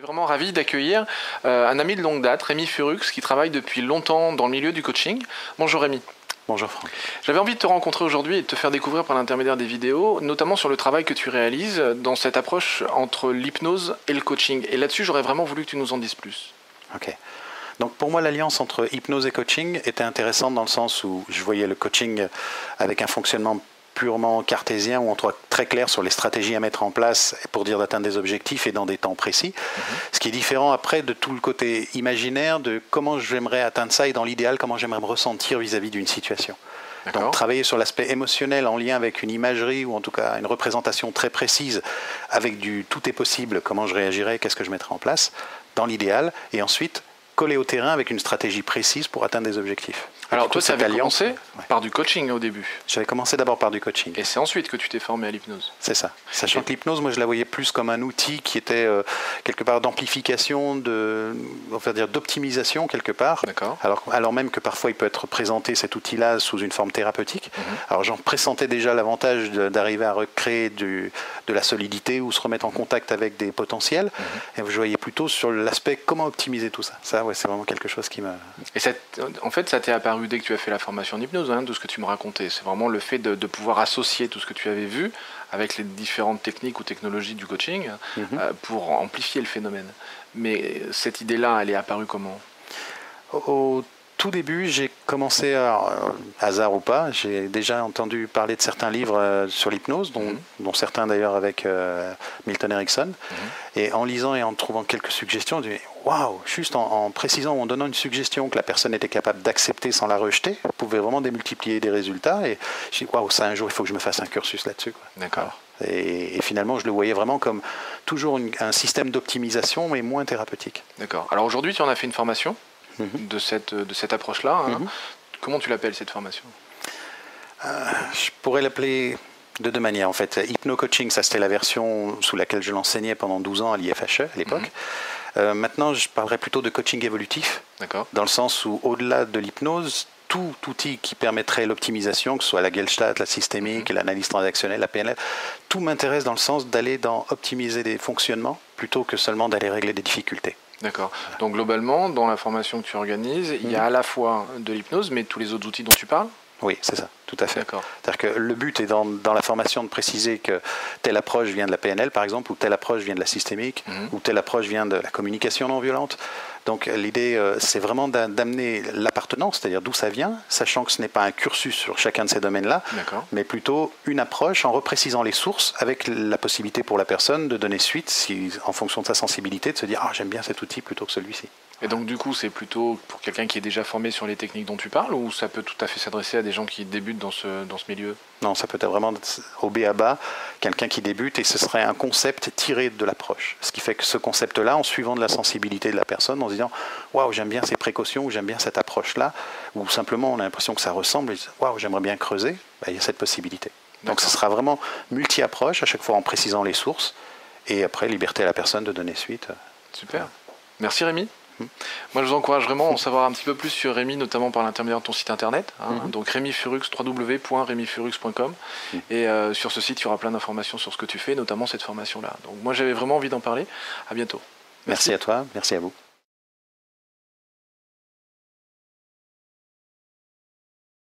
Je suis vraiment ravi d'accueillir un ami de longue date, Rémi Fureaux, qui travaille depuis longtemps dans le milieu du coaching. Bonjour Rémi. Bonjour Franck. J'avais envie de te rencontrer aujourd'hui et de te faire découvrir par l'intermédiaire des vidéos, notamment sur le travail que tu réalises dans cette approche entre l'hypnose et le coaching. Et là-dessus, j'aurais vraiment voulu que tu nous en dises plus. Ok. Donc pour moi, l'alliance entre hypnose et coaching était intéressante dans le sens où je voyais le coaching avec un fonctionnement purement cartésien, où on trouve très clair sur les stratégies à mettre en place pour dire d'atteindre des objectifs et dans des temps précis. Ce qui est différent après de tout le côté imaginaire de comment j'aimerais atteindre ça et dans l'idéal, comment j'aimerais me ressentir vis-à-vis d'une situation. Donc travailler sur l'aspect émotionnel en lien avec une imagerie ou en tout cas une représentation très précise avec du « tout est possible », comment je réagirais, qu'est-ce que je mettrais en place, dans l'idéal, et ensuite coller au terrain avec une stratégie précise pour atteindre des objectifs. Alors toi, tu avais commencé par du coaching au début. J'avais commencé d'abord par du coaching. Et c'est ensuite que tu t'es formé à l'hypnose. C'est ça. Sachant que l'hypnose, moi je la voyais plus comme un outil qui était quelque part d'amplification, d'optimisation quelque part. D'accord. Alors même que parfois il peut être présenté cet outil-là sous une forme thérapeutique. Alors j'en pressentais déjà l'avantage d'arriver à recréer de la solidité ou se remettre en contact avec des potentiels. Et je voyais plutôt sur l'aspect comment optimiser tout ça. Ouais, c'est vraiment quelque chose qui m'a... Et ça, en fait, ça t'est apparu dès que tu as fait la formation d'hypnose, hein, de ce que tu me racontais. C'est vraiment le fait de pouvoir associer tout ce que tu avais vu avec les différentes techniques ou technologies du coaching pour amplifier le phénomène. Mais cette idée-là, elle est apparue comment? Au tout début, j'ai commencé, hasard ou pas, j'ai déjà entendu parler de certains livres sur l'hypnose, dont certains d'ailleurs avec Milton Erickson. Et en lisant et en trouvant quelques suggestions, j'ai dit waouh, juste en précisant ou en donnant une suggestion que la personne était capable d'accepter sans la rejeter, on pouvait vraiment démultiplier des résultats. Et j'ai dit waouh, ça un jour il faut que je me fasse un cursus là-dessus. D'accord. Et finalement, je le voyais vraiment comme toujours un système d'optimisation, mais moins thérapeutique. D'accord. Alors aujourd'hui, tu en as fait une formation de cette approche-là. Comment tu l'appelles, cette formation? Je pourrais l'appeler de deux manières, en fait. Hypno-coaching, ça c'était la version sous laquelle je l'enseignais pendant 12 ans à l'IFHE, à l'époque. Maintenant, je parlerai plutôt de coaching évolutif, dans le sens où, au-delà de l'hypnose, tout outil qui permettrait l'optimisation, que ce soit la Gestalt, la systémique, l'analyse transactionnelle, la PNL, tout m'intéresse dans le sens d'aller optimiser des fonctionnements plutôt que seulement d'aller régler des difficultés. D'accord. Donc globalement, dans la formation que tu organises, il y a à la fois de l'hypnose, mais tous les autres outils dont tu parles? Oui, c'est ça, tout à fait. C'est-à-dire que le but est dans la formation de préciser que telle approche vient de la PNL, par exemple, ou telle approche vient de la systémique, ou telle approche vient de la communication non violente. Donc l'idée, c'est vraiment d'amener l'appartenance, c'est-à-dire d'où ça vient, sachant que ce n'est pas un cursus sur chacun de ces domaines-là, mais plutôt une approche en reprécisant les sources, avec la possibilité pour la personne de donner suite, en fonction de sa sensibilité, de se dire « Ah, j'aime bien cet outil plutôt que celui-ci ». Et donc du coup, c'est plutôt pour quelqu'un qui est déjà formé sur les techniques dont tu parles, ou ça peut tout à fait s'adresser à des gens qui débutent dans ce milieu? Non, ça peut être vraiment au b.a.-ba, quelqu'un qui débute, et ce serait un concept tiré de l'approche. Ce qui fait que ce concept-là, en suivant de la sensibilité de la personne, en se disant « Waouh, j'aime bien ces précautions » ou « J'aime bien cette approche-là » ou simplement on a l'impression que ça ressemble, « Waouh, j'aimerais bien creuser », il y a cette possibilité. Donc ce sera vraiment multi-approche, à chaque fois en précisant les sources, et après, liberté à la personne de donner suite. Super. Voilà. Merci Rémi. Moi, je vous encourage vraiment à en savoir un petit peu plus sur Rémi, notamment par l'intermédiaire de ton site internet, donc remifurux3w.remifurux.com. Et sur ce site, il y aura plein d'informations sur ce que tu fais, notamment cette formation-là. Donc moi, j'avais vraiment envie d'en parler. À bientôt. Merci à toi, merci à vous.